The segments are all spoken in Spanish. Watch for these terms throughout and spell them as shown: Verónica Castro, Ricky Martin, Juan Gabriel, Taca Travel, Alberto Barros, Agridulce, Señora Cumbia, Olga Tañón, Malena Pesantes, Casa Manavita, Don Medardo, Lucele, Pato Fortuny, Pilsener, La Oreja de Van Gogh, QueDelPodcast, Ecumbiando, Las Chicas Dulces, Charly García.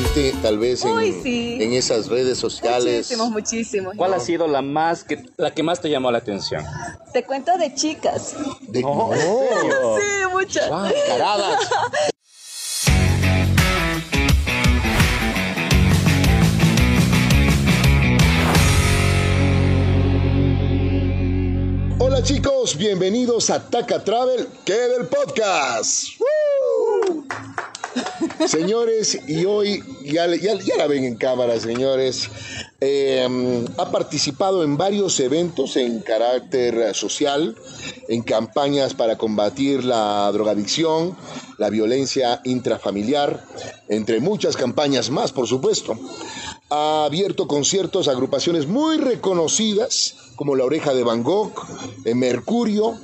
presente tal vez en esas redes sociales? Muchísimos. ¿Cuál ha sido la que más te llamó la atención? Te cuento de chicas. ¿De no? Sí, muchas. Wow, caradas. Hola chicos, bienvenidos a Taca Travel, que del podcast. ¡Woo! Señores, y hoy ya la ven en cámara, señores. Ha participado en varios eventos en carácter social, en campañas para combatir la drogadicción, la violencia intrafamiliar, entre muchas campañas más, por supuesto. Ha abierto conciertos a agrupaciones muy reconocidas como La Oreja de Van Gogh, Mercurio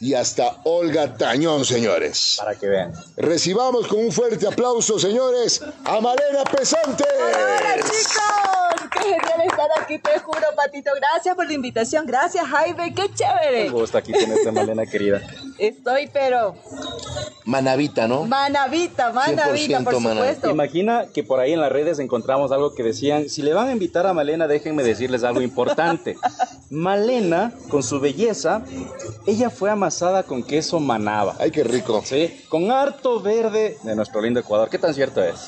y hasta Olga Tañón, señores. Para que vean. Recibamos con un fuerte aplauso, señores, a Malena Pesantes. ¡Hola, chicos! ¡Qué genial estar aquí, te juro, Patito! Gracias por la invitación. Gracias, Jaime. ¡Qué chévere! Qué gusto aquí tenerte, Malena, querida. Estoy, pero... manavita, ¿no? Manavita, por supuesto. Imagina que por ahí en las redes encontramos algo que decían, si le van a invitar a Malena, déjenme decirles algo importante. Malena, con su belleza, ella fue amasada con queso manaba. ¡Ay, qué rico! Sí, con harto verde de nuestro lindo Ecuador. ¿Qué tan cierto es?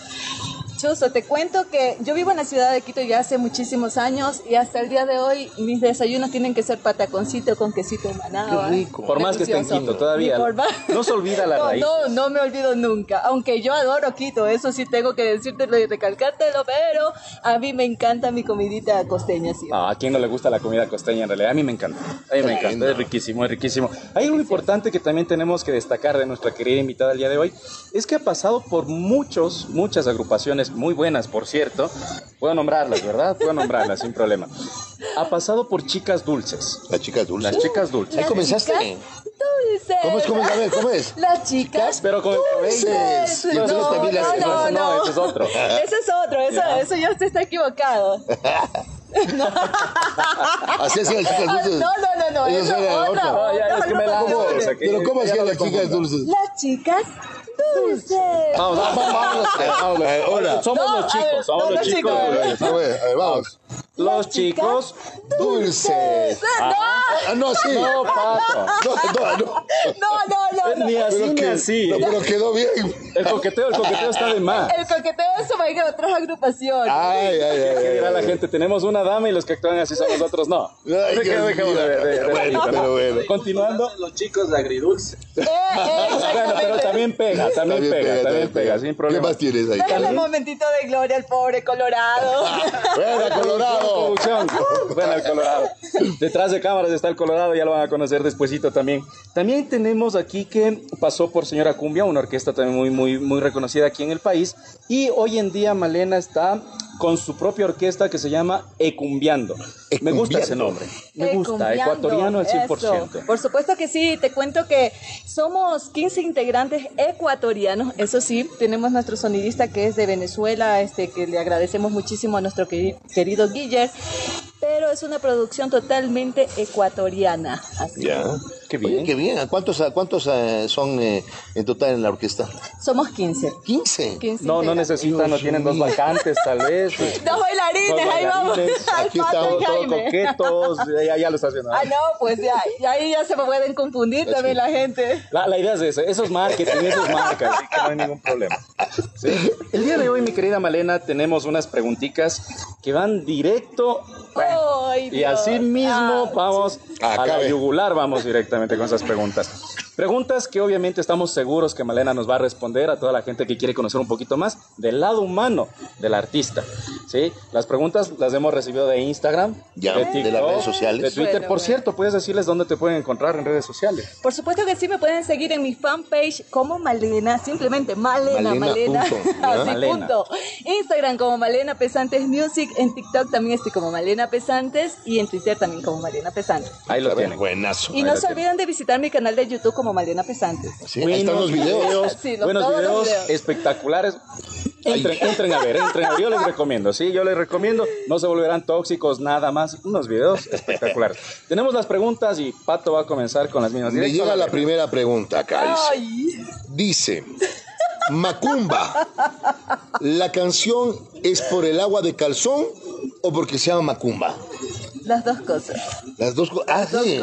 Chuso, te cuento que yo vivo en la ciudad de Quito ya hace muchísimos años y hasta el día de hoy mis desayunos tienen que ser pataconcito con quesito manaba. Qué rico. Por más que esté en Quito todavía. No se olvida la raíz. No me olvido nunca. Aunque yo adoro Quito, eso sí tengo que decírtelo y recalcártelo, pero a mí me encanta mi comidita costeña. Sí. Ah, ¿a quién no le gusta la comida costeña en realidad? A mí me encanta. A mí me encanta. Es riquísimo, es riquísimo. Hay algo importante que también tenemos que destacar de nuestra querida invitada el día de hoy. Es que ha pasado por muchas agrupaciones muy buenas, por cierto. Puedo nombrarlas, ¿verdad? Puedo nombrarlas sin problema. Ha pasado por Chicas Dulces. ¿Las Chicas Dulces? Las Chicas Dulces. Ahí comenzaste. Dulces. ¿Cómo es? A ver, ¿cómo es? Las Chicas. Pero con Dulces. No, ese es otro. Eso ya usted está equivocado. No. Así hacían las Chicas Dulces. No, eso era otra. Pero ¿cómo hacían las Chicas Dulces? Las Chicas Dulces. Vamos. Somos los chicos. Los chicos dulces. No, ni así, ni así. Pero quedó bien. El coqueteo está de más. El coqueteo se va a ir a otras agrupaciones. Ay. Dirá la gente, tenemos una dama y los que actúan así son nosotros, no. Pero bueno. Continuando, los chicos de Agridulce. Bueno, pero también pega, sin problema. ¿Qué más tienes ahí? Dale un momentito de gloria al pobre Colorado. Bueno, Colorado. Bueno, el Colorado. Detrás de cámaras está el Colorado, ya lo van a conocer despuesito también. También tenemos aquí que pasó por Señora Cumbia, una orquesta también muy reconocida aquí en el país. Y hoy en día Malena está con su propia orquesta que se llama Ecumbiando. Me gusta ese nombre. Me gusta, ecuatoriano al 100%. Eso. Por supuesto que sí, te cuento que somos 15 integrantes ecuatorianos, eso sí, tenemos nuestro sonidista que es de Venezuela, que le agradecemos muchísimo a nuestro querido Guiller, pero es una producción totalmente ecuatoriana. Así. Ya, qué bien. Oye, qué bien. ¿Cuántos son en total en la orquesta? Somos 15. ¿15? No necesitan, no tienen dos vacantes tal vez. Dos bailarines, ahí vamos. Aquí estamos todos coquetos, ya lo estás viendo. No, pues ya ahí ya se me pueden confundir también la gente. La idea es esa, eso es marketing, eso es marca, así que no hay ningún problema. ¿Sí? El día de hoy, mi querida Malena, tenemos unas preguntitas que van directo... y así mismo vamos a la yugular, vamos directamente con esas preguntas. Preguntas que obviamente estamos seguros que Malena nos va a responder a toda la gente que quiere conocer un poquito más del lado humano del artista, ¿sí? Las preguntas las hemos recibido de Instagram, de TikTok, de las redes sociales, de Twitter. Por cierto, ¿puedes decirles dónde te pueden encontrar en redes sociales? Por supuesto que sí, me pueden seguir en mi fanpage como Malena, simplemente Malena. Punto. Instagram como Malena Pesantes Music, en TikTok también estoy como Malena Pesantes y en Twitter también como Malena Pesantes. Ahí lo tienen. Buenazo. Y no se olviden de visitar mi canal de YouTube como Malena Pesantes. Sí, ahí están los videos. Buenos videos espectaculares. Entren a ver, yo les recomiendo, ¿sí? Yo les recomiendo, no se volverán tóxicos, nada más, unos videos espectaculares. Tenemos las preguntas y Pato va a comenzar con las mismas. Me llega la primera pregunta acá. Dice, Macumba, ¿La canción es por el agua de calzón o porque se llama Macumba? Las dos cosas. Las dos cosas. Ah, sí.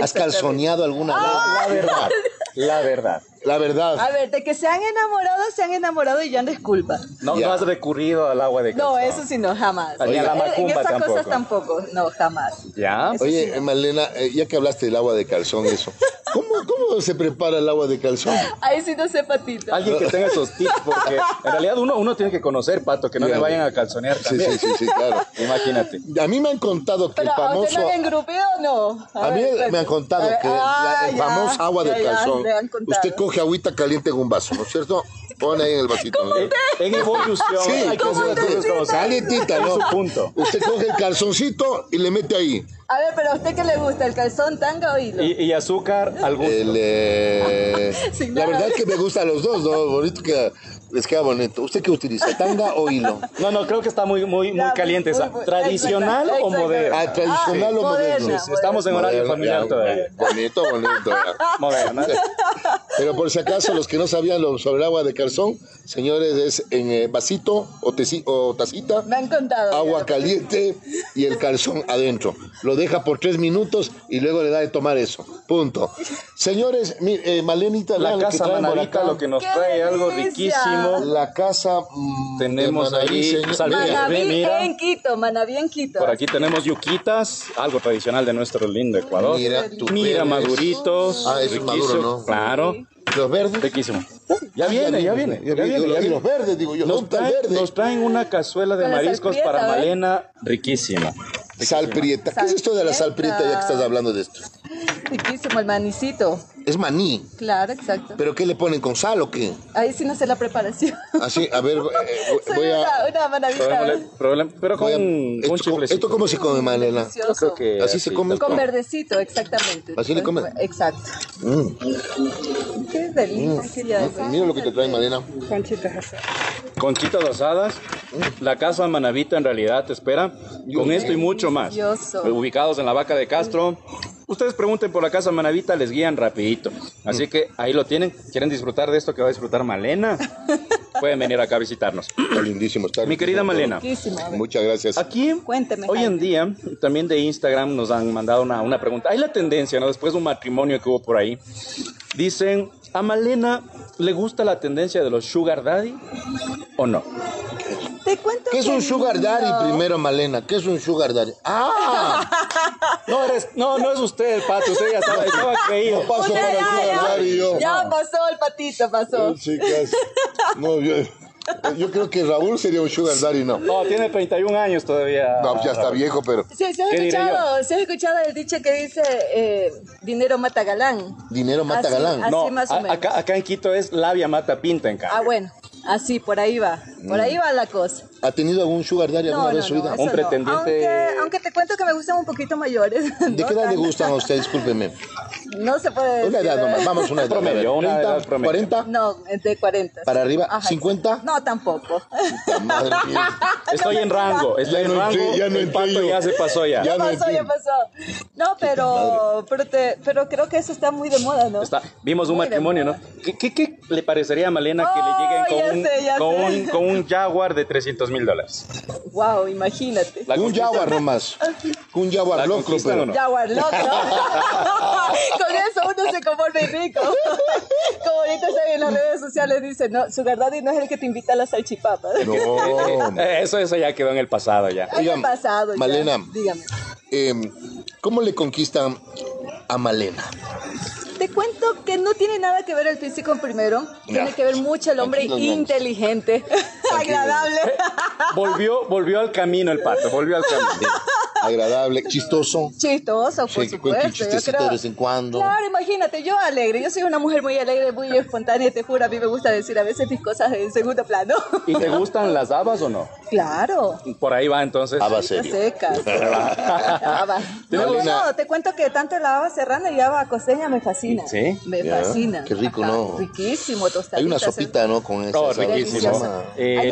¿Has calzoneado alguna vez? ¡Ah! La verdad. La verdad. La verdad. A ver, de que se han enamorado y ya no es culpa. No, yeah. No has recurrido al agua de calzón. No, eso sí, no, jamás. Oye, a la Macumba en esas tampoco. Cosas tampoco, no, jamás. ¿Ya? Eso oye, sí, Malena, ya que hablaste del agua de calzón, eso. ¿Cómo se prepara el agua de calzón? Ahí sí no sé, Patito. Alguien que tenga esos tips, porque en realidad uno tiene que conocer, Pato, que no le vayan a calzonear también. Sí, claro. Imagínate. A mí me han contado que el famoso... ¿Pero a usted lo han engrupido o no? A mí me han contado que el famoso agua de calzón. Usted coge agüita caliente en un vaso, ¿no es cierto? Pone ahí en el vasito. En evolución. Sí, hay que hacer las cosas como calientita, ¿no? Es su punto. Usted coge el calzoncito y le mete ahí. A ver, pero ¿a usted qué le gusta? ¿El calzón, tanga o hilo? Y azúcar al gusto. La verdad es que me gustan los dos, ¿no? Bonito que... Les queda bonito. ¿Usted qué utiliza? ¿Tanga o hilo? No, creo que está muy caliente esa. ¿Tradicional o moderna? Ah, tradicional o moderno. Estamos en horario familiar todavía. Bonito. Moderna. Sí. Pero por si acaso, los que no sabían sobre el agua de calzón, señores, es en vasito o tacita. Me han contado. Agua caliente y el calzón adentro. Lo deja por 3 minutos y luego le da de tomar eso. Punto. Señores, Malenita, la casa Manarica, lo que nos trae algo riquísimo. La casa tenemos ahí Manabí en Quito. Por aquí tenemos yuquitas, algo tradicional de nuestro lindo Ecuador. Mira maduritos. Ah, es maduro, ¿no? Claro. Los verdes. Riquísimo. Ya viene. Los verdes, digo yo. Nos traen una cazuela de mariscos para Malena, riquísima. Salprieta. ¿Qué es esto de la salprieta ya que estás hablando de esto? Riquísimo, el manicito. Es maní. Claro, exacto. ¿Pero qué le ponen, con sal o qué? Ahí sí no sé la preparación. Así, a ver, una manavita. Pero con un chiflecito. ¿Esto cómo se come, Malena? Creo que así se come. Con verdecito, exactamente. ¿Así le comen? Exacto. Qué delicia. Mira lo que te trae, Malena. Conchitas asadas. La casa Manavita en realidad te espera con esto y mucho más. Ubicados en la Vaca de Castro. Ustedes pregunten por la casa Manavita, les guían rapidito. Así que ahí lo tienen. ¿Quieren disfrutar de esto que va a disfrutar Malena? Pueden venir acá a visitarnos. Está lindísimo. Mi querida Malena. Muchas gracias. Aquí, cuénteme, hoy en día, también de Instagram nos han mandado una pregunta. Hay la tendencia, ¿no? Después de un matrimonio que hubo por ahí. Dicen, ¿a Malena le gusta la tendencia de los sugar daddy o no? Te cuento. ¿Qué es un sugar daddy primero, Malena? ¿Qué es un sugar daddy? ¡Ah! No es usted el pato, usted ya estaba creído. Ya pasó el patito, pasó. Sí, casi. No, yo creo que Raúl sería un sugar daddy, ¿no? No, tiene 31 años todavía. No, ya está viejo, pero... ¿Se ha escuchado el dicho que dice dinero mata galán? Dinero mata galán. Así no, más o menos. Acá en Quito es labia mata pinta, en cambio. Ah, bueno. Así, por ahí va la cosa. ¿Ha tenido algún sugar daddy alguna vez en su vida? Un pretendiente... Aunque te cuento que me gustan un poquito mayores. ¿De qué edad le gustan a usted? Discúlpeme. No se puede decir. Una edad nomás, vamos, una edad. Promedio, una edad promedio. ¿40? No, de 40. ¿Para arriba? Ajá, ¿50? No, tampoco. Madre mía. Estoy en rango. Ya se pasó. Ya pasó. No, pero creo que eso está muy de moda, ¿no? Vimos un matrimonio, ¿no? ¿Qué le parecería a Malena que le lleguen con... Con un Jaguar de $300,000. Wow, imagínate. Un Jaguar nomás. Un Jaguar loco, pero no. Jaguar loco. Con eso uno se conforme rico. Como ahorita en las redes sociales dicen, no, su daddy no es el que te invita a las salchipapas. No. Eso ya quedó en el pasado ya. Malena, dígame. ¿Cómo le conquistan a Malena? Te cuento que no tiene nada que ver el físico primero, tiene que ver mucho el hombre inteligente, agradable. Volvió al camino el pato, Agradable, chistoso. Chistoso, por supuesto. Un chistecito de vez en cuando. Claro, imagínate, yo alegre. Yo soy una mujer muy alegre, muy espontánea, te juro. A mí me gusta decir a veces mis cosas en segundo plano. ¿Y te gustan las habas o no? Claro. Por ahí va entonces. Habas secas. Habas. No, te cuento que tanto la haba serrana y la haba costeña me fascina. ¿Sí? Me fascina. Qué rico, ¿no? Riquísimo, tostadita. Hay una sopita, ¿no? Con eso. Oh, riquísimo.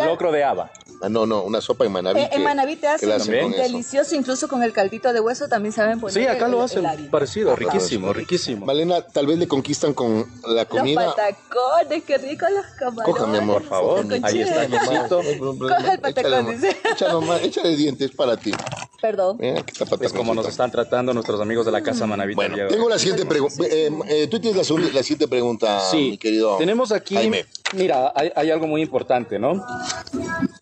Locro de haba. No, una sopa en Manabí. En Manabí te hacen, delicioso, incluso con el caldito de hueso también saben poner. Sí, acá lo hacen parecido, riquísimo, riquísimo. Malena, tal vez le conquistan con la comida. Los patacones, qué rico los camarones. Coja, mi amor, por favor. Ahí está, amorcito. Coja el patacón, dice. Échale dientes para ti. Perdón. Es como nos están tratando nuestros amigos de la Casa Manabí. Bueno, tengo la siguiente pregunta. Tú tienes la siguiente pregunta, mi querido. Tenemos aquí, Jaime. Mira, hay algo muy importante, ¿no?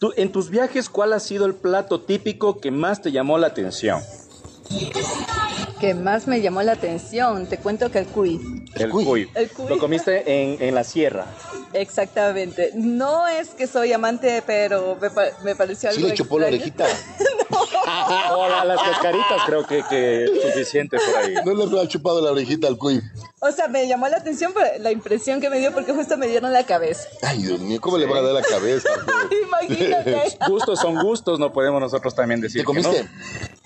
Tú, en tus viajes, ¿cuál ha sido el plato típico que más te llamó la atención? Que más me llamó la atención, te cuento que el cuy. El cuy. Lo comiste en la sierra. Exactamente. No es que soy amante, pero me pareció algo. ¿Sí le chupó la orejita? No. O las cascaritas, creo que es suficiente por ahí. No le ha chupado la orejita al cuy. O sea, me llamó la atención por la impresión que me dio, porque justo me dieron la cabeza. Ay, Dios mío, ¿cómo le van a dar la cabeza? Imagínate. Gustos son gustos, no podemos nosotros también decir. ¿Te comiste? Que no.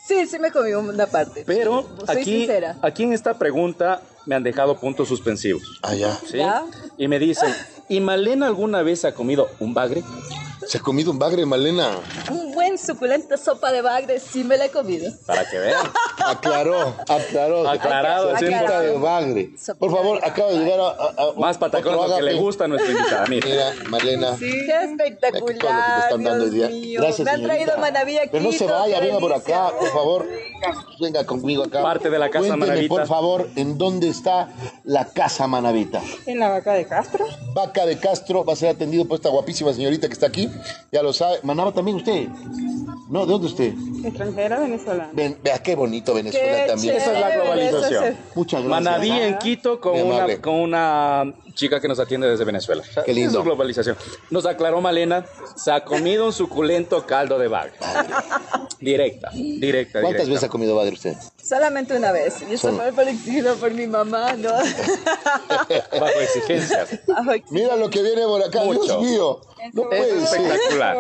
Sí, me comí una parte. Pero aquí en esta pregunta me han dejado puntos suspensivos. Ah, ya. ¿Sí? ¿Ya? Y me dicen, ¿y Malena alguna vez ha comido un bagre? ¿Se ha comido un bagre, Malena? Un buen suculento sopa de bagre, sí me la he comido. Para que vean. Aclarado. Sopa de bagre. Por favor, acaba de llegar a más patacones que le gusta a nuestra invitada. Mira, Malena. Sí, qué espectacular, Dios mío. Gracias, me han traído Manabí aquí. Pero no se vaya, venga por acá, por favor. Venga conmigo acá. Parte de la Casa Manabita. Por favor, ¿en dónde está la Casa Manabita? En la Vaca de Castro. Vaca de Castro va a ser atendido por esta guapísima señorita que está aquí. Ya lo sabe. Manaba también usted. No, ¿de dónde usted? Extranjera, venezolana. Vea qué bonito Venezuela también. Esa es la globalización. Muchas gracias. Manabí en Quito con una chica que nos atiende desde Venezuela. Qué lindo. Esa es globalización. Nos aclaró Malena, se ha comido un suculento caldo de bagre. Directa. ¿Cuántas veces ha comido bagre usted? Solamente una vez. Y eso fue exigido por mi mamá, ¿no? Bajo exigencias. Mira lo que viene por acá. Mucho. Dios mío. No puede ser. Espectacular.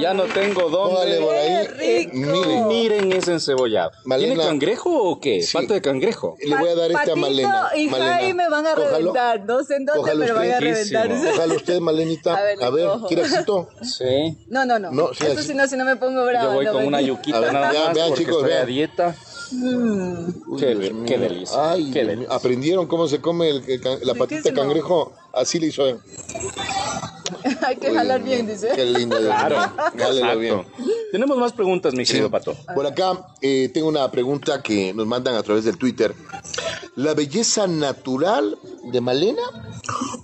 Ya no tengo dónde. Por ahí. Miren ese encebollado. Malena, ¿tiene cangrejo o qué? Sí. Pato de cangrejo. Le voy a dar este a Malena. Y Jaime van a reventar. No sé en dónde, pero van a reventar. Ojalá usted, Malenita. A ver, ¿quieraxito? Sí. No. Eso si no me pongo bravo. Yo voy con una yuquita nada más porque estoy a dieta. Qué delicia. Ay, qué delicia. ¿Aprendieron cómo se come la patita de cangrejo? Así le hizo él. Hay que jalar bien, dice. Qué lindo. Claro, bien. Tenemos más preguntas, mi querido Pato. Por acá tengo una pregunta que nos mandan a través del Twitter. ¿La belleza natural de Malena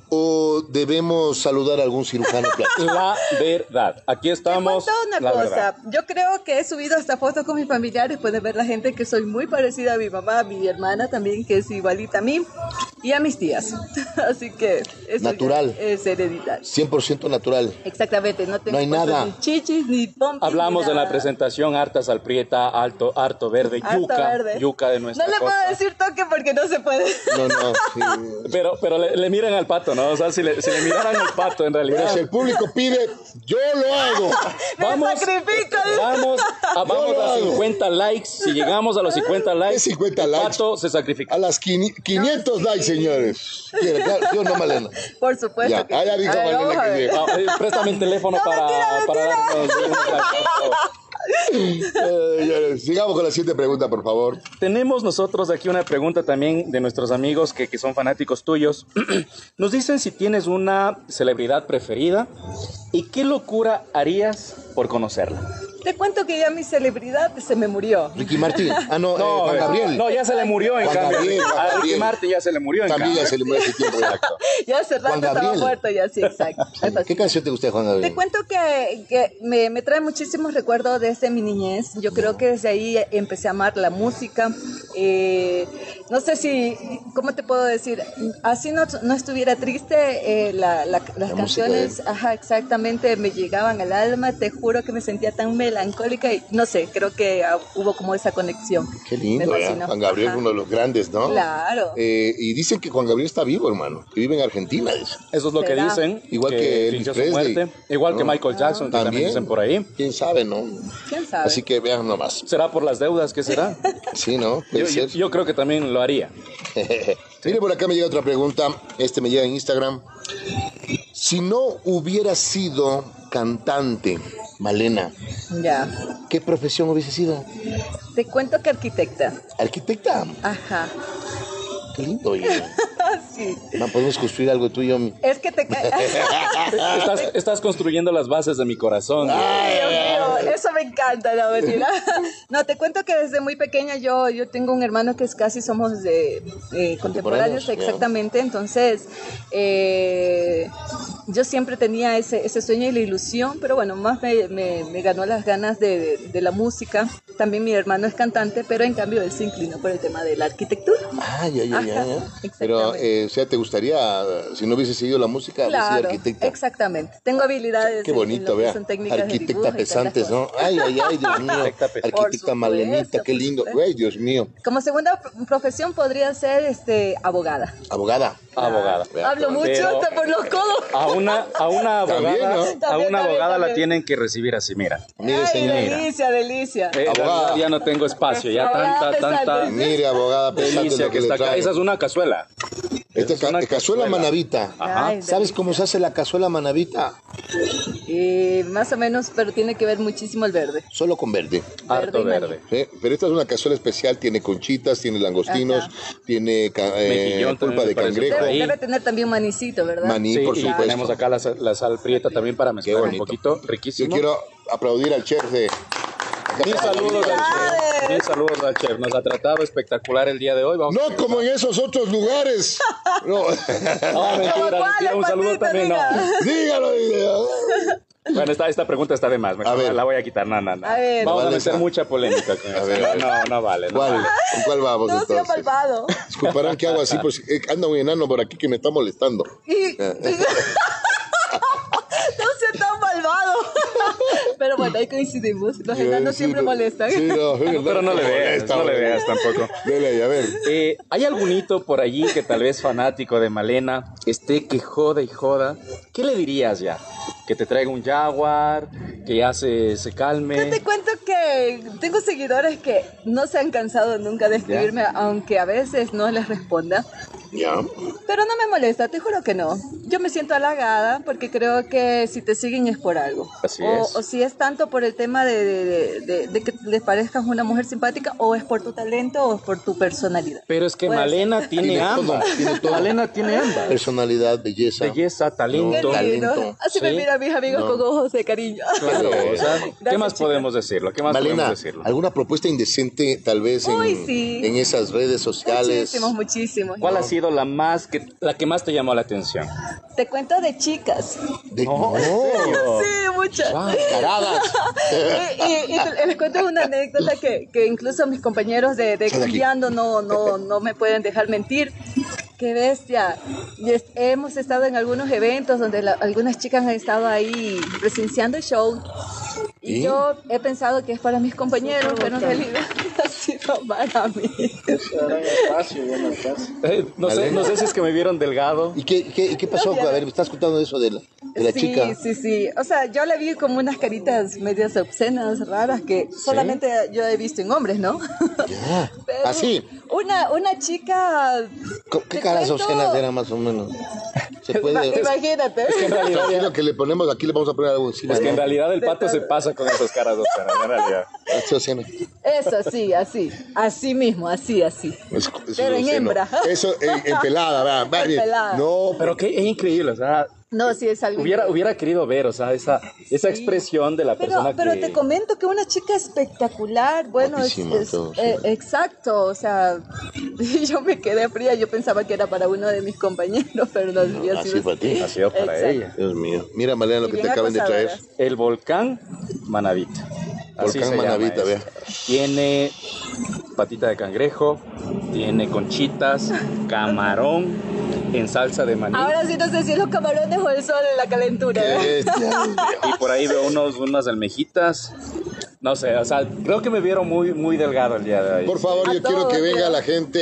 o debemos saludar a algún cirujano plástico? La verdad. Aquí estamos. Te cuento una cosa. Verdad. Yo creo que he subido hasta fotos con mis familiares. Pueden ver la gente que soy muy parecida a mi mamá, a mi hermana también, que es igualita a mí, y a mis tías. Así que eso natural. Es hereditario. 100% natural. Exactamente. No hay nada. Ni chichis, ni pompis. Hablamos de la presentación harta salprieta, harto verde, yuca de nuestra costa. No le puedo decir toque porque no se puede. No, sí. Pero le miran al pato, ¿no? O sea, si le miraran al pato, en realidad. Pero si el público pide, yo lo hago. Vamos a 50 likes. Si llegamos a los 50 likes, 50 likes, el pato se sacrifica. A las 500 likes, señores. ¿Sí o no, Malena? Por supuesto. Ya, ya dijo Malena que llegó. Préstame el teléfono para darnos unos likes. Sigamos con la siguiente pregunta, por favor. Tenemos nosotros aquí una pregunta también de nuestros amigos que son fanáticos tuyos. Nos dicen si tienes una celebridad preferida y qué locura harías por conocerla. Te cuento que ya mi celebridad se me murió. Ricky Martin. Ah, no, Juan Gabriel. No, ya se le murió en cambio. A Ricky Martin ya se le murió en cambio. También ya se le murió ese tiempo, exacto. Ya hace rato estaba muerto, ya sí, exacto. ¿Qué canción te gusta de Juan Gabriel? Te cuento que me trae muchísimos recuerdos desde mi niñez. Yo creo que desde ahí empecé a amar la música. No sé si, ¿cómo te puedo decir? Así no estuviera triste, las canciones, exactamente, me llegaban al alma. Te juro que me sentía tan melancólica y no sé, creo que hubo como esa conexión. Qué lindo, Juan Gabriel, uno de los grandes, ¿no? Claro. Y dicen que Juan Gabriel está vivo, hermano, que vive en Argentina. Eso es lo que dicen. Igual que Elvis Presley. Igual que Michael Jackson, que también dicen por ahí. ¿Quién sabe, no? ¿Quién sabe? Así que vean nomás. ¿Será por las deudas? ¿Qué será? Sí, ¿no? Yo creo que también lo haría. Mire, por acá me llega otra pregunta. Me llega en Instagram. Si no hubiera sido cantante, Malena, ya. ¿Qué profesión hubiese sido? Te cuento que arquitecta. ¿Arquitecta? Ajá. Qué lindo, oye. Sí. ¿Podemos construir algo tuyo? Es que te caes. Estás construyendo las bases de mi corazón. Ay, Dios mío, eso me encanta, la verdad. No, te cuento que desde muy pequeña yo tengo un hermano que es casi somos de contemporáneos, exactamente. Yeah. Entonces, yo siempre tenía ese sueño y la ilusión, pero bueno, más me ganó las ganas de la música. También mi hermano es cantante, pero en cambio él se inclinó por el tema de la arquitectura. Ah, ya. Pero, o sea, ¿te gustaría, si no hubiese seguido la música, claro, hubiese sido arquitecta? Exactamente. Tengo habilidades. Qué bonito, vea. Arquitecta Pesantes, ¿no? Ay, Dios mío. Arquitecta Malenita, qué lindo. Güey, Dios mío. Como segunda profesión podría ser abogada. ¿Abogada? Claro. Abogada. Hablo mucho hasta por los codos. A una abogada, también, ¿no? También, la tienen que recibir así, mira. Mire, señora. Delicia. Abogada. Ya no tengo espacio, ya tanta. Mire, abogada Pesantes lo que está acá. Esa es una cazuela. Esta es cazuela manabita. Ajá. ¿Sabes cómo se hace la cazuela manabita? Más o menos, pero tiene que ver muchísimo el verde. Solo con verde. Harto verde. Pero esta es una cazuela especial, tiene conchitas, tiene langostinos, ajá, tiene pulpa de cangrejo. Debe tener también manicito, ¿verdad? Maní, sí, por supuesto. Y tenemos acá la sal prieta también para mezclar un poquito. Riquísimo. Yo quiero aplaudir al chef de... Mis saludos al chef. Nos ha tratado espectacular el día de hoy. Vamos no como en esos otros lugares. No, mentira. Le tira un saludo también. No. Dígalo. Bueno, esta pregunta está de más. La voy a quitar. No. A ver, vamos a meter mucha polémica. A ver, no vale. ¿Cuál vamos entonces? No se ha palpado. Disculparán que hago así, pues anda un enano por aquí que me está molestando. Pero bueno, ahí coincidimos. Los enanos siempre molestan. Sí, no, pero no le veas tampoco. Dele, a ver. ¿Hay algunito por allí que tal vez fanático de Malena esté que joda y joda? ¿Qué le dirías ya? Que te traiga un jaguar, que ya se calme. Yo te cuento que tengo seguidores que no se han cansado nunca de escribirme, aunque a veces no les responda. Yeah. Pero no me molesta, te juro que no. Yo me siento halagada porque creo que si te siguen es por algo. Así es. O si es tanto por el tema de que les parezcas una mujer simpática, o es por tu talento o es por tu personalidad. Pero es que Malena tiene ambas. Malena tiene ambas. Personalidad, belleza, talento. Talento. Así me mira a mis amigos con ojos de cariño. Claro, o sea, ¿qué más podemos decirlo? Malena, ¿alguna propuesta indecente tal vez en esas redes sociales? Muchísimos. ¿Cuál ha sido la que más te llamó la atención? Te cuento de chicas. Sí, muchas. Caradas. y les cuento una anécdota que incluso mis compañeros de Ecumbiando no me pueden dejar mentir. ¡Qué bestia! Hemos estado en algunos eventos donde algunas chicas han estado ahí presenciando el show. Y yo he pensado que es para mis compañeros, pero en realidad ha sido para mí. No sé si es que me vieron delgado. ¿Y qué pasó? A ver, me estás contando eso de la chica. Sí. O sea, yo la vi como unas caritas medias obscenas, raras, que solamente yo he visto en hombres, ¿no? Yeah. ¿Así? Una chica... ¿Qué caras obscenas eran más o menos? Se puede... Imagínate. Es que en realidad... lo que le ponemos aquí le vamos a poner algo encima. Es que en realidad el pato se pasa con esas caras obscenas, en realidad. Eso, sí, así. Así mismo, así. Pero en hembra. Eso, en pelada, ¿verdad? Vale. Pelada. No, pero qué es increíble, o sea... No, sí, es algo... Hubiera querido ver, o sea, esa expresión de la persona que... Pero te comento que una chica espectacular, bueno, exacto, o sea, yo me quedé fría, yo pensaba que era para uno de mis compañeros, pero no había sido para ti. Ha sido para ella. Dios mío. Mira, Malena, lo que te acaban de traer. El volcán Manabita. Volcán Manabita, vea. Tiene patita de cangrejo, tiene conchitas, camarón en salsa de maní. Ahora sí no sé si los camarones o el sol en la calentura. Y por ahí veo unas almejitas. No sé, o sea, creo que me vieron muy, muy delgado el día de hoy. Por favor, yo quiero que venga la gente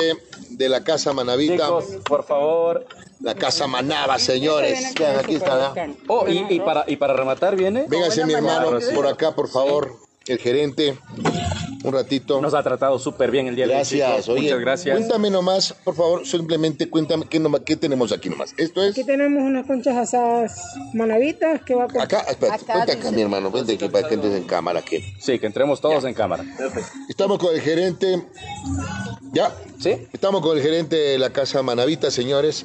de la Casa Manabita. Chicos, por favor... La Casa Manaba, señores. Aquí está. Y para rematar viene... Véngase mi hermano por acá, por favor, el gerente... un ratito. Nos ha tratado súper bien el día de hoy. Gracias, oye. Muchas gracias. Cuéntame nomás, por favor, simplemente cuéntame qué tenemos aquí nomás. Esto es... Aquí tenemos unas conchas asadas manavitas que va con... Acá, espérate, vente acá, mi hermano, vente aquí para que entres en cámara. Aquí. Sí, que entremos todos en cámara. Perfecto. Estamos con el gerente... ¿Ya? ¿Sí? Estamos con el gerente de la Casa Manavita, señores,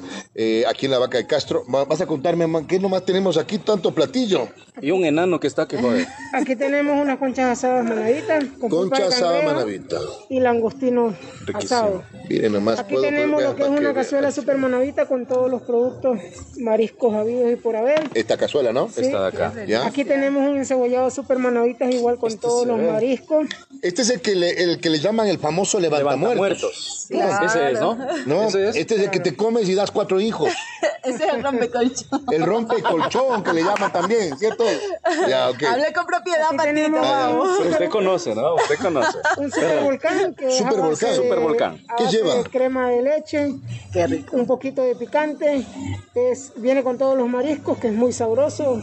aquí en la Vaca de Castro. Vas a contarme, man, ¿qué nomás tenemos aquí? Tanto platillo. Y un enano que está que joder. Aquí tenemos unas conchas asadas manavitas. Conchas asadas manavitas. Y langostino asado. Miren nomás. Aquí tenemos lo que es una cazuela super manavita con todos los productos mariscos habidos y por haber. Esta cazuela, ¿no? Sí. Esta de acá. ¿Ya? Aquí tenemos un encebollado super manavitas igual con todos los mariscos. Este es el que le llaman el famoso levantamuertos. Claro. Ese es, ¿no? No, ¿ese es? Este es el que te comes y das 4 hijos. Ese es el rompecolchón. El rompecolchón que le llaman también, ¿cierto? Ya, okay. Hablé con propiedad, Martín. Usted conoce, ¿no? Usted conoce. Un supervolcán. Supervolcán. ¿Qué lleva? Crema de leche. Qué rico. Un poquito de picante. Viene con todos los mariscos, que es muy sabroso.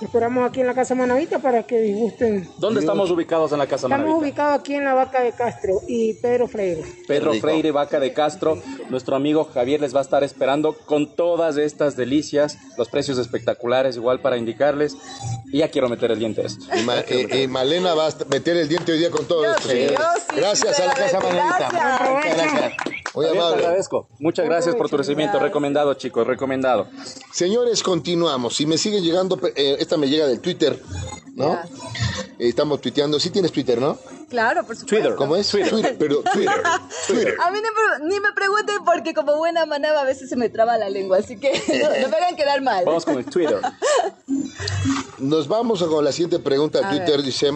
Esperamos aquí en la Casa Manavita para que disgusten. ¿Dónde estamos ubicados en la Casa Manavita? Estamos ubicados aquí en la Vaca de Castro y Pedro Freire. Pedro Freire, Vaca de Castro. Nuestro amigo Javier les va a estar esperando con todas estas delicias, los precios espectaculares, igual para indicarles. Y ya quiero meter el diente a esto. Y Malena va a meter el diente hoy día con todo esto. Sí, gracias a la Casa Manavita. Muchas gracias. Muy amable. Te agradezco. Muchas gracias por tu recibimiento. Recomendado, chicos, recomendado. Señores, continuamos. Si me siguen llegando, esta me llega del Twitter, ¿no? Estamos tuiteando. Sí tienes Twitter, ¿no? Claro, por supuesto. Twitter. ¿Cómo es? Twitter. Perdón, Twitter. A mí ni me pregunten porque como buena manaba a veces se me traba la lengua, así que no me hagan quedar mal. Vamos con el Twitter. Nos vamos con la siguiente pregunta de Twitter. Dice,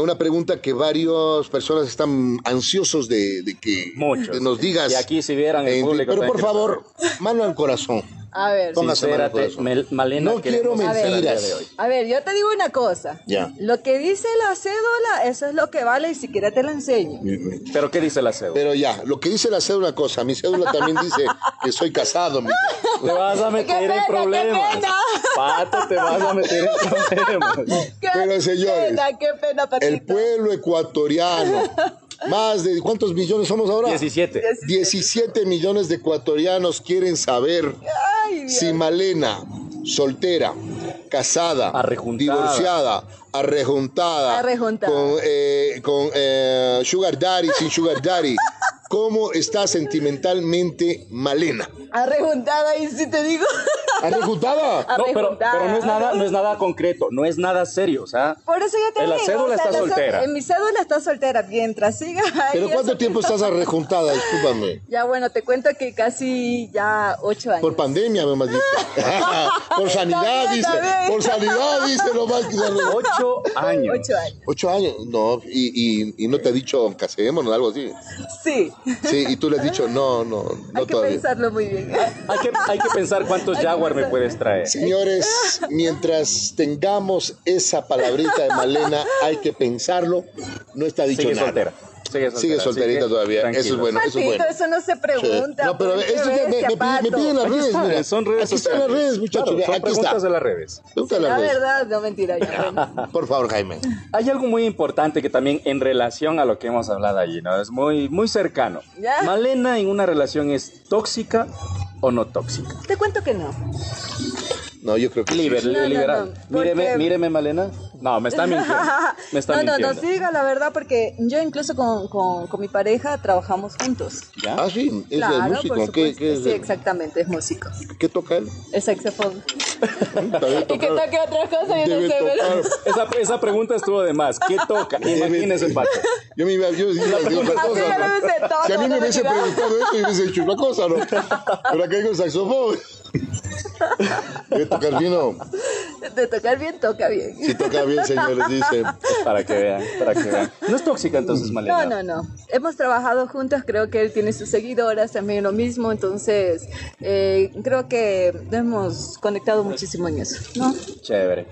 una pregunta que varias personas están ansiosos de que nos digas. Y aquí si vieran el público. Pero por favor, mano al corazón. A ver, sincerate, Malena, no quiero mentiras. A ver, yo te digo una cosa. Ya. Lo que dice la cédula, eso es lo que vale y siquiera te la enseño. ¿Pero qué dice la cédula? Pero ya, lo que dice la cédula es una cosa. Mi cédula también dice que soy casado. Te vas a meter en problemas. Pato, te vas a meter en problemas. Pero señores, qué pena, Patito. El pueblo ecuatoriano. Más de, ¿cuántos millones somos ahora? 17. 17 millones de ecuatorianos quieren saber si Malena, soltera, casada, divorciada, arrejuntada. Con sugar daddy, sin sugar daddy. ¿Cómo está sentimentalmente Malena? Arrejuntada, y si te digo... ¿Arrejuntada? No, pero no es nada concreto, no es nada serio, o sea... Por eso yo te digo... En la cédula está soltera. En mi cédula está soltera, mientras siga... ¿Pero cuánto tiempo estás arrejuntada? Discúlpame. Ya, bueno, te cuento que casi ya 8 años. Por pandemia, me maldita. Por sanidad, también, dice. También. Por sanidad, dice. Lo más que 8 años. 8 años. 8 años, no, y no te ha dicho casémonos, algo así. Sí. Sí, y tú le has dicho, no todavía. Hay que pensarlo muy bien. Hay que pensar cuántos Jaguar me puedes traer. Señores, mientras tengamos esa palabrita de Malena, hay que pensarlo. No está dicho nada. Sigue solterita todavía. Tranquilo. Eso es bueno. Patito, eso no se pregunta. Sí. No, pero eso ya me piden las redes. Mira. Son redes aquí sociales. Están las redes, muchachos. Claro, son aquí preguntas está. De las redes. La verdad, no mentira. Por favor, Jaime. Hay algo muy importante que también en relación a lo que hemos hablado allí, ¿no? Es muy, muy cercano. ¿Ya? ¿Malena en una relación es tóxica o no tóxica? Te cuento que no. No, yo creo que liberal. No. Míreme, Malena. No, me está mintiendo. No, siga la verdad, porque yo incluso con mi pareja trabajamos juntos. ¿Ya? Ah, sí, es músico. ¿Qué es? Sí, exactamente, es músico. ¿Qué toca él? Es saxofón. ¿Y qué toca otras cosas? Yo no sé, ¿verdad? Esa pregunta estuvo de más. ¿Qué toca? Imagínese el pato. Yo me iba a decir otra cosa. Si a mí me hubiese preguntado esto, yo hubiese dicho una cosa, ¿no? Pero acá hay un saxofón. ¿De tocar bien o? De tocar bien, toca bien. Si toca bien, señores, dice. Para que vean. No es tóxica entonces, Malena. No. Hemos trabajado juntas, creo que él tiene sus seguidoras, también lo mismo, entonces creo que hemos conectado muchísimo en eso, ¿no? Chévere.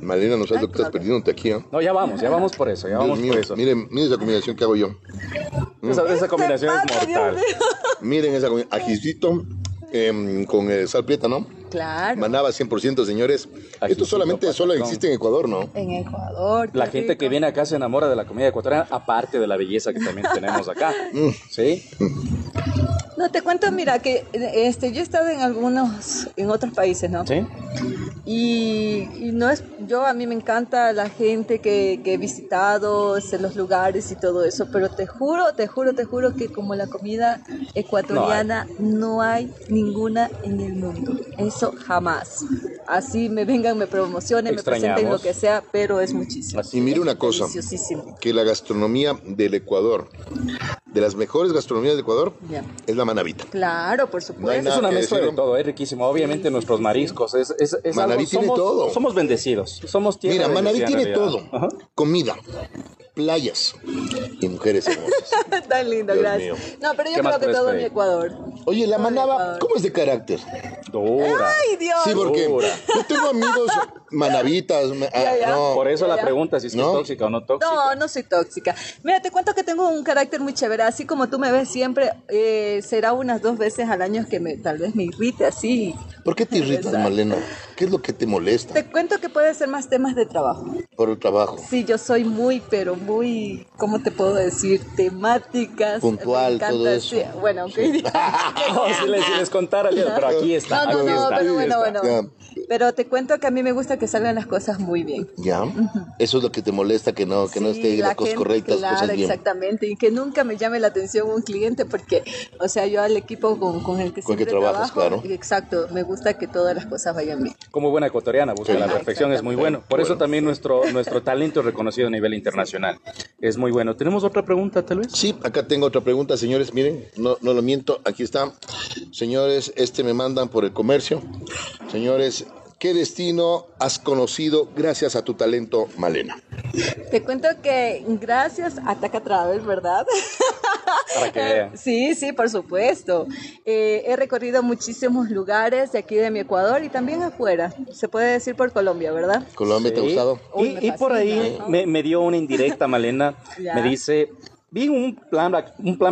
Malena, no sabes lo que estás perdiéndote aquí, ¿eh? No, ya vamos por eso, ya vamos por eso. Miren esa combinación que hago yo. Esa combinación es mortal. Miren esa combinación, ajicito con sal prieta, ¿no? Claro. Manaba 100%, señores. Aquí esto solamente existe en Ecuador, ¿no? En Ecuador. La gente rico. Que viene acá se enamora de la comida ecuatoriana, aparte de la belleza que también tenemos acá. ¿Sí? No, te cuento, mira, que yo he estado en otros países, ¿no? Sí. Y no es, a mí me encanta la gente que he visitado, los lugares y todo eso, pero te juro que como la comida ecuatoriana no hay ninguna en el mundo. Eso jamás. Así me vengan, me promocionen, me presenten lo que sea, pero es muchísimo. Y mira una cosa, que la gastronomía del Ecuador, de las mejores gastronomías del Ecuador, es la manabita. Claro, por supuesto. No, es una mezcla de todo, es riquísimo. Obviamente sí, nuestros mariscos, es Manaví algo, tiene todo. Somos bendecidos, somos tierra. Mira, Manaví tiene todo. Ajá. Comida, playas y mujeres hermosas. Tan lindo, Dios gracias. Mío. No, pero yo creo que todo en Ecuador. Oye, la manaba, ¿cómo es de carácter? Dura. Ay, Dios. Sí, porque yo tengo amigos manavitas. No. Por eso la pregunta, si es tóxica o no tóxica. No, no soy tóxica. Mira, te cuento que tengo un carácter muy chévere. Así como tú me ves siempre, será unas 2 veces al año que tal vez me irrite así. ¿Por qué te irritas, Malena? ¿Qué es lo que te molesta? Te cuento que puede ser más temas de trabajo. Por el trabajo. Sí, yo soy muy, ¿cómo te puedo decir? Temáticas. Puntual, todo eso. Sí. Bueno, ok. Sí. si les contara, pero aquí está. No, pero bueno. Pero te cuento que a mí me gusta que salgan las cosas muy bien. ¿Ya? Eso es lo que te molesta, que no esté las cosas correctas, claro, cosas bien. Exactamente, y que nunca me llame la atención un cliente porque, yo al equipo con el que siempre trabajo, claro. Exacto, me gusta que todas las cosas vayan bien. Como buena ecuatoriana, busca la perfección, es muy bueno. Por eso también nuestro talento es reconocido a nivel internacional. Es muy bueno. ¿Tenemos otra pregunta, tal vez? Sí, acá tengo otra pregunta, señores, miren, no lo miento, aquí está. Señores, me mandan por el comercio. Señores, ¿qué destino has conocido gracias a tu talento, Malena? Te cuento que gracias a Taca Travel, ¿verdad? Para que vean. Sí, por supuesto. He recorrido muchísimos lugares de aquí de mi Ecuador y también afuera. Se puede decir por Colombia, ¿verdad? Colombia, sí. ¿Te ha gustado? Y por ahí me dio una indirecta, Malena. Me dice... Vi un plan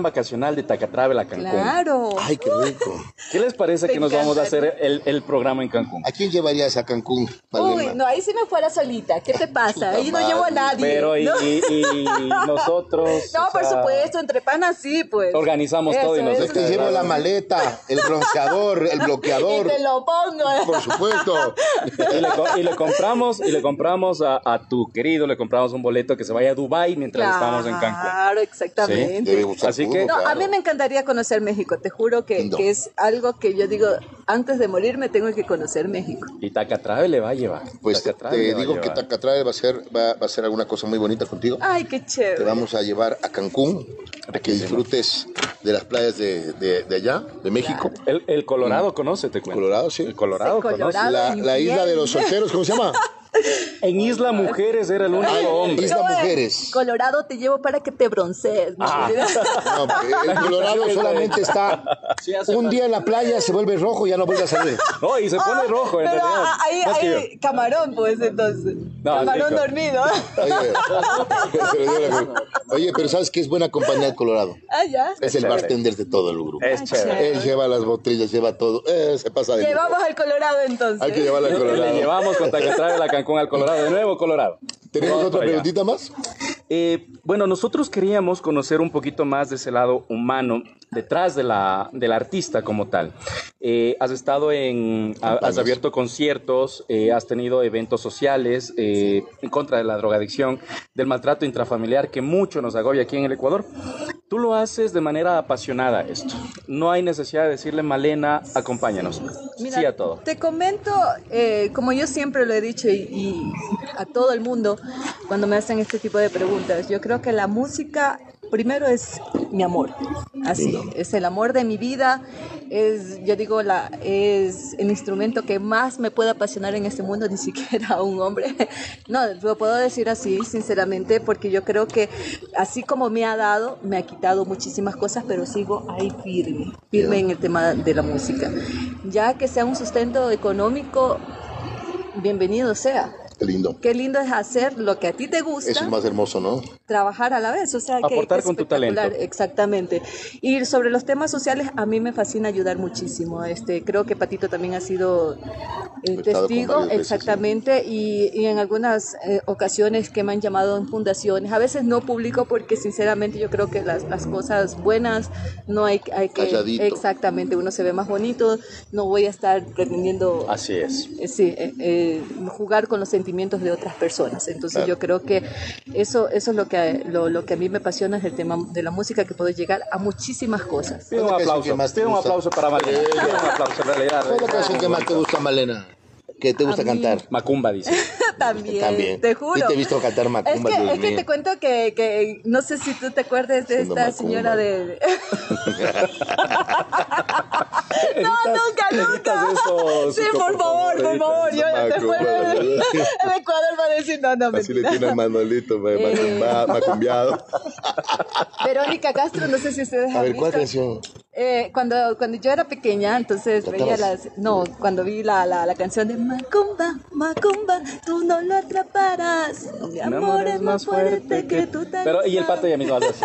vacacional de Taca Travel a Cancún. ¡Claro! ¡Ay, qué rico! ¿Qué les parece que nos vamos a hacer el programa en Cancún? ¿A quién llevarías a Cancún, Malena? Uy, no, ahí sí me fuera solita. ¿Qué te pasa? Ahí no llevo a nadie. Pero y nosotros... No, por supuesto, entre panas sí, pues. Organizamos todo y nos... Yo te llevo la maleta, el bronceador, el bloqueador. Y te lo pongo. Por supuesto. Y le compramos a tu querido, le compramos un boleto que se vaya a Dubái mientras estamos en Cancún. Claro. Exactamente. Sí, así que a mí me encantaría conocer México, te juro que es algo que yo digo, antes de morirme tengo que conocer México. Y Taca Travel le va a llevar. Pues te digo que Taca Travel va a ser alguna cosa muy bonita contigo. Ay, qué chévere. Te vamos a llevar a Cancún, para que disfrutes de las playas de allá, de México. Claro. El Colorado conoce, te cuento. Colorado, sí. El Colorado conoce. La isla de los solteros, ¿cómo se llama? En Isla Mujeres era el único hombre. Isla Mujeres. Colorado te llevo para que te broncees. No, el Colorado solamente está un día en la playa, se vuelve rojo y ya no vuelve a salir. No, y se pone rojo. Pero ahí camarón, pues, entonces. No, camarón dormido. Oye, pero ¿sabes qué? Es buena compañía el Colorado. Ah, ya. Es el bartender de todo el grupo. Es chévere. Él lleva las botellas, lleva todo. Se pasa de nuevo. Llevamos al Colorado, entonces. Hay que llevarlo al Colorado. Le llevamos con Taca Travel a Cancún, al Colorado. De nuevo, Colorado. ¿Tenemos otra preguntita más? Bueno, nosotros queríamos conocer un poquito más de ese lado humano detrás del artista como tal. Has estado has abierto conciertos, has tenido eventos sociales en contra de la drogadicción, del maltrato intrafamiliar que mucho nos agobia aquí en el Ecuador. Tú lo haces de manera apasionada esto. No hay necesidad de decirle, Malena, acompáñanos. Mira, sí a todo. Te comento, como yo siempre lo he dicho y a todo el mundo, cuando me hacen este tipo de preguntas, yo creo que la música primero es mi amor, así, es el amor de mi vida, es el instrumento que más me puede apasionar en este mundo, ni siquiera un hombre, no, lo puedo decir así, sinceramente, porque yo creo que así como me ha dado, me ha quitado muchísimas cosas, pero sigo ahí firme en el tema de la música, ya que sea un sustento económico, bienvenido sea. Qué lindo. Qué lindo es hacer lo que a ti te gusta. Eso es más hermoso, ¿no? Trabajar a la vez, o sea, aportar con tu talento. Exactamente. Y sobre los temas sociales, a mí me fascina ayudar muchísimo. Creo que Patito también ha sido testigo, exactamente, veces, ¿sí? y en algunas ocasiones que me han llamado en fundaciones, a veces no publico porque sinceramente yo creo que las cosas buenas no hay que... Calladito. Exactamente, uno se ve más bonito, no voy a estar pretendiendo... Así es. Jugar con los sentimientos de otras personas. Entonces, claro, yo creo que eso es lo que a mí me apasiona, es el tema de la música, que puedo llegar a muchísimas cosas. Pido un aplauso, para Malena. Un aplauso, en realidad. ¿Cuál es la canción que más te gusta, Malena? ¿Qué te gusta cantar? Macumba, dice. También, te juro. Y te he visto cantar macumba. Es que te cuento que no sé si tú te acuerdas de esta señora de... nunca. Sí, por favor. Yo después el Ecuador va a decir, no. Así mentira. Le tiene Manolito, macumbiado. Verónica Castro, no sé si ustedes han visto. A ver, ¿cuál canción? Cuando yo era pequeña, entonces veía cuando vi la canción de Macumba, tú no lo atraparás, mi amor es más fuerte que tú te... Pero, ¿y el pato ya mismo hace así?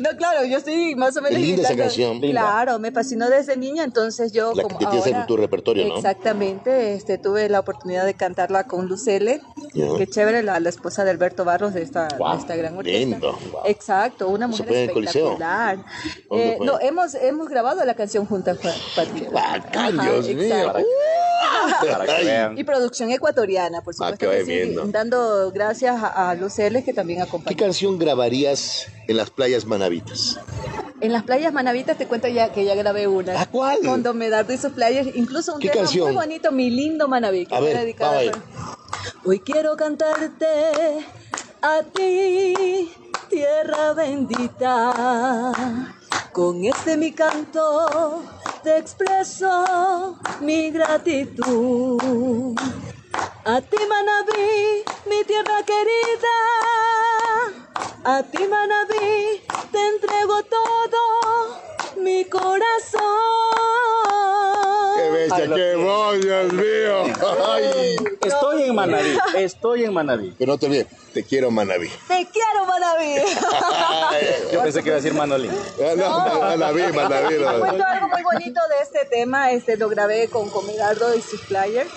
No, claro, yo estoy más o menos... Linda esa canción. Claro, me fascinó desde niña, entonces yo... La como que tienes en tu repertorio, ¿no? Exactamente, tuve la oportunidad de cantarla con Lucele, que chévere, la esposa de Alberto Barros de esta gran orquesta. Lindo. Wow. Exacto, una mujer espectacular. No, hemos grabado la canción juntas, Patria. ¡Bacán, Dios mío! Para que vean. Y producción ecuatoriana, por supuesto, dando gracias a Lucele, que también acompañó. ¿Qué canción grabarías en las playas manavitas? En las playas manavitas te cuento ya que ya grabé una. ¿A cuál? Con Don Medardo y sus playas, incluso un tema muy bonito, Mi lindo Manaví. A ver, dedicado hoy quiero cantarte a ti, tierra bendita. Con este mi canto te expreso mi gratitud. A ti, Manabí, mi tierra querida. A ti, Manabí, te entrego todo mi corazón. ¡Qué bestia, qué voz, Dios mío! Ay. Estoy en Manabí. Que no te olvides, te quiero, Manabí. Te quiero, Manabí. Yo pensé que iba a decir Manolín. No, Manabí. Te cuento algo muy bonito de este tema. Lo grabé con Comidardo y sus players.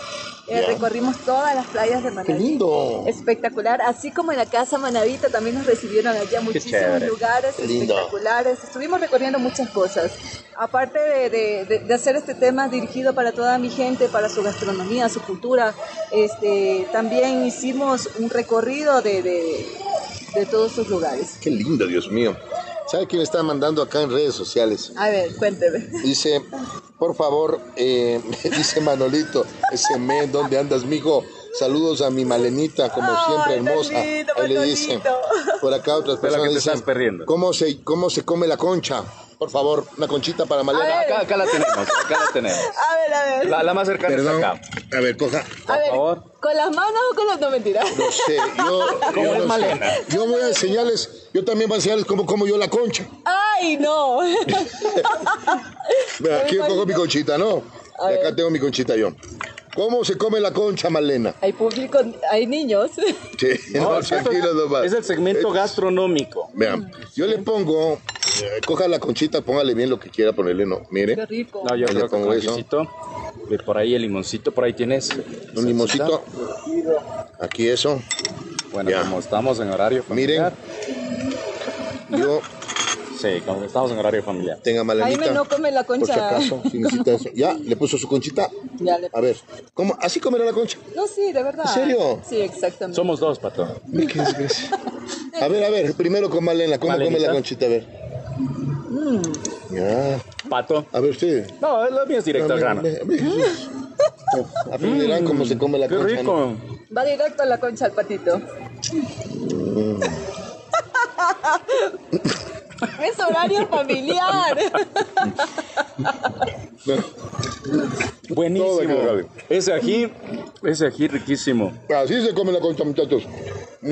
Recorrimos todas las playas de Manabí. ¡Qué lindo! Espectacular. Así como en la casa Manavita también nos recibieron allá muchísimos lugares espectaculares. Estuvimos recorriendo muchas cosas. Aparte de hacer este tema dirigido para toda mi gente, para su gastronomía, su cultura, también hicimos un recorrido de todos sus lugares. ¡Qué lindo, Dios mío! ¿Sabe quién está mandando acá en redes sociales? A ver, cuénteme. Dice, por favor, dice Manolito, ese men, ¿dónde andas, mijo? Saludos a mi Malenita, como siempre, hermosa. Lindo, él le dice, por acá otras personas dicen, ¿cómo se come la concha? Por favor, una conchita para Malena. Acá la tenemos. A ver. La más cercana es acá. A ver, coja. Por favor. ¿Con las manos o con las... No, mentira. No sé, yo no Malena. Sé. Yo voy a enseñarles, yo también voy a enseñarles cómo como yo la concha. ¡Ay, no! Aquí yo cojo mi conchita, ¿no? Y acá tengo mi conchita yo. ¿Cómo se come la concha, Malena? Hay público, hay niños. Sí, no, tranquilo nomás. Es el segmento gastronómico. Vean, yo le pongo, coja la conchita, póngale bien lo que quiera ponerle, no, mire. Qué rico. No, yo ahí creo que pongo eso. Por ahí el limoncito, por ahí tienes. Un limoncito. Aquí eso. Bueno, ya. Como estamos en horario familiar. Miren, yo... Sí, como estamos en horario familiar. Tenga Malenita. Jaime no come la concha. Por si acaso, si necesita eso. Ya, le puso su conchita. A ver, ¿cómo? ¿Así comerá la concha? No, sí, de verdad. ¿En serio? Sí, exactamente. Somos dos, Pato. ¿Qué es? A ver, primero con Malena. ¿Cómo Malenita come la conchita? A ver. Ya. Pato. A ver, sí. No, lo mío es directo al grano. Aprenderán cómo se come la concha. Qué rico. ¿No? Va directo a la concha al patito. Es horario familiar. No. Buenísimo. Ese ají riquísimo. Así se come la concha, muchachos.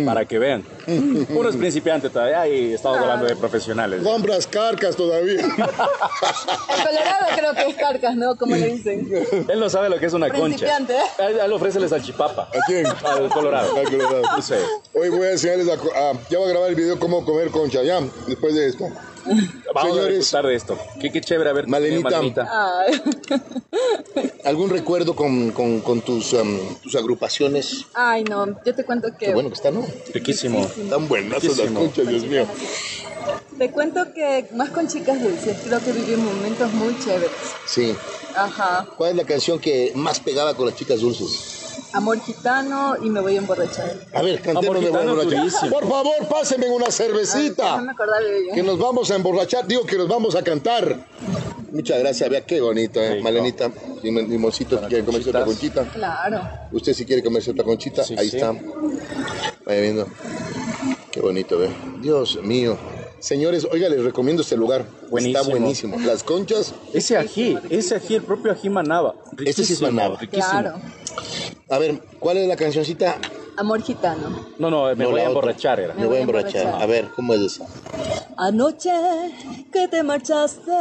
Para que vean. Uno es principiante todavía y estamos hablando de profesionales. Compras carcas todavía. El colorado creo que es carcas, ¿no? Como le dicen. Él no sabe lo que es una principiante, concha. Él ofrece el salchipapa. ¿A quién? Al colorado. Al colorado. No sé. Hoy voy a enseñarles ya voy a grabar el video cómo comer concha, ya, después de esto. Vamos, señores, a disfrutar de esto. Qué chévere haber tenido Malenita. ¿Algún recuerdo con tus agrupaciones? Ay, no, yo te cuento que... Qué bueno que está, ¿no? Riquísimo. Riquísimo. Tan buenas las conchas, Dios mío. Te cuento que más con Chicas Dulces, creo que viví momentos muy chéveres. Sí. Ajá. ¿Cuál es la canción que más pegaba con las Chicas Dulces? Amor Gitano y Me Voy a Emborrachar. A ver, cantemos Me Voy a Emborrachar. Por favor, pásenme una cervecita. Ay, que nos vamos a emborrachar, digo que nos vamos a cantar. Muchas gracias, vea qué bonito, sí, Malenita. Limoncito, si quiere comerse otra conchita. Claro. Usted si quiere comerse otra conchita, sí, ahí sí está. Vaya viendo. Qué bonito, vea. Dios mío. Señores, oiga, les recomiendo este lugar. Buenísimo. Está buenísimo. Las conchas. Ese ají, el propio ají manaba. Riquísimo, este sí es manaba. Riquísimo. Claro. A ver, ¿cuál es la cancioncita? Amor Gitano. Me voy a emborrachar. A ver, ¿cómo es esa? Anoche que te marchaste,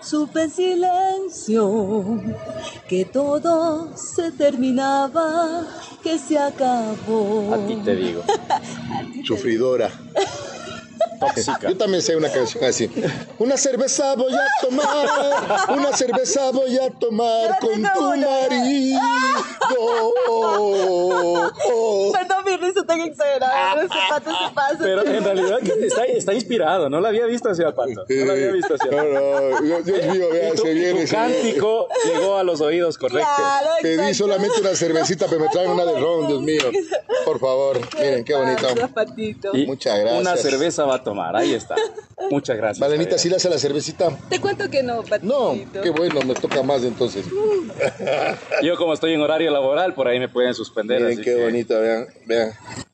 supe en silencio que todo se terminaba, que se acabó. A ti te digo. Sufridora. Tóxica. Yo también sé una canción así. Una cerveza voy a tomar, una cerveza voy a tomar con tu marido. Perdón, mi risa tan exagerada. Pero en realidad está inspirado. No la había visto hacia el pato. No, Dios mío, vea, se viene. El cántico llegó a los oídos correctos. Claro, pedí solamente una cervecita, pero me traen una de ron, Dios mío. Por favor, miren, qué bonito. Muchas gracias. Una cerveza va a tomar, ahí está. Muchas gracias. Malenita, ¿sí le hace la cervecita? Te cuento que no, Patito. No, qué bueno, me toca más entonces. Yo como estoy en horario laboral, por ahí me pueden suspender. Miren, así qué bonito, vean.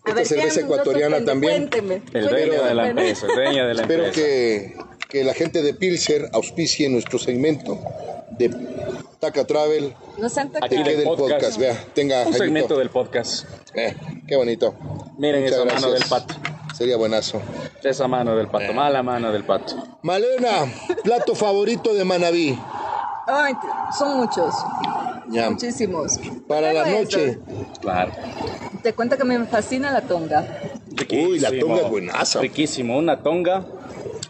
Esta cerveza ecuatoriana también. Cuénteme. El dueño de la empresa, Espero que la gente de Pilsener auspicie nuestro segmento de Taca Travel. Aquí del podcast, vea. Tenga un segmento del podcast. Qué bonito. Miren esa mano del pato. Sería buenazo. Esa mano del pato, mala mano del pato. Malena, plato favorito de Manabí. Ay, son muchos. Ya. Muchísimos. Para la noche. Claro. Te cuento que me fascina la tonga. Riquísimo. Uy, la tonga es buenaza. Riquísimo, una tonga.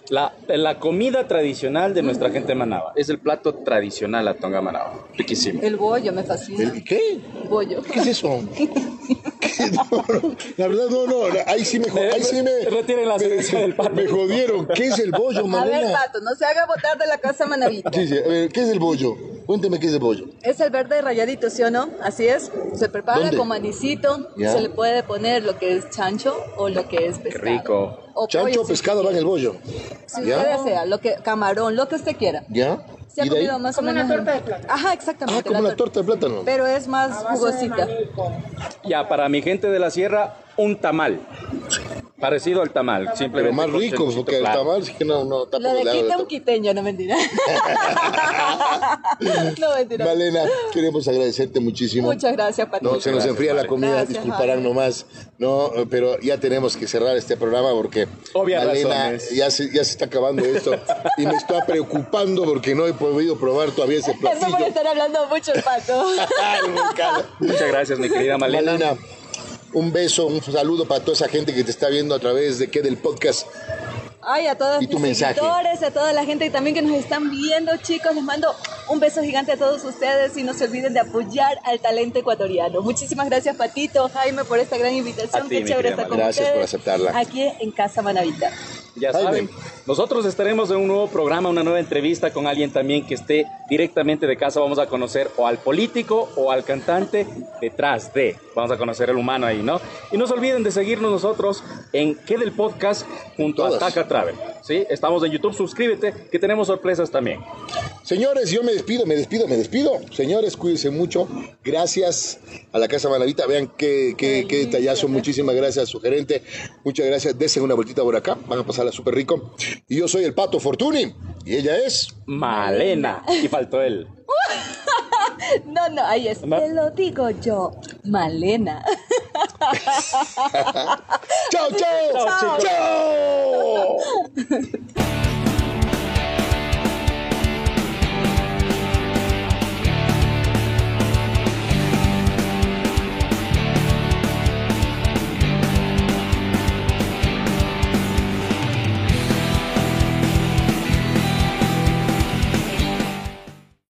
La comida tradicional de nuestra gente de Manaba. Es el plato tradicional, la tonga Manaba. Riquísimo. El bollo me fascina. ¿El qué? Bollo. ¿Qué es eso? No, la verdad, no. Ahí sí me retiren la cerveza del pato. Me jodieron. ¿Qué es el bollo, Malena? A ver, pato, no se haga botar de la casa manavita. Sí. A ver, ¿qué es el bollo? Cuénteme qué es el bollo. Es el verde rayadito, ¿sí o no? Así es. Se prepara con manicito. Yeah. Se le puede poner lo que es chancho o lo que es pescado. Qué rico. O chancho o pescado va en el bollo. Si usted desea, camarón, lo que usted quiera. ¿Ya? Se ha comido más o menos. Como una torta de plátano. Ajá, exactamente. Como una torta de plátano. Pero es más jugosita. Ya, para mi gente de la sierra, un tamal. Parecido al tamal. Simplemente. Pero más rico, porque el tamal es que no tampoco. Lo de quita un quiteño, no mentira. No mentira. Malena, queremos agradecerte muchísimo. Muchas gracias, Patito. No, se nos enfría la comida, disculparán nomás. No, pero ya tenemos que cerrar este programa porque obvias Malena ya se está acabando esto y me está preocupando porque no he podido probar todavía ese platillo. Eso por estar hablando mucho el pato. Muchas gracias, mi querida Malena. Malena, un beso, un saludo para toda esa gente que te está viendo a través de QueDel Podcast. Ay, a todos mis seguidores, a toda la gente y también que nos están viendo, chicos, les mando un beso gigante a todos ustedes y no se olviden de apoyar al talento ecuatoriano. Muchísimas gracias, Patito, Jaime, por esta gran invitación. Qué chévere estar con ustedes. Gracias por aceptarla. Aquí en Casa Manavita. Ya saben, nosotros estaremos en un nuevo programa, una nueva entrevista con alguien también que esté directamente de casa. Vamos a conocer o al político o al cantante detrás de. Vamos a conocer el humano ahí, ¿no? Y no se olviden de seguirnos nosotros en QueDel Podcast junto a Taca Travel. ¿Sí? Estamos en YouTube, suscríbete, que tenemos sorpresas también. Señores, yo me despido. Señores, cuídense mucho. Gracias a la Casa Manavita. Vean qué detallazo. Muchísimas gracias, su gerente. Muchas gracias. Desen una vueltita por acá. Van a pasar súper rico. Y yo soy el Pato Fortuny y ella es Malena. Y faltó él. No, ahí es. Te lo digo yo, Malena. Chao, chao, chao, chao,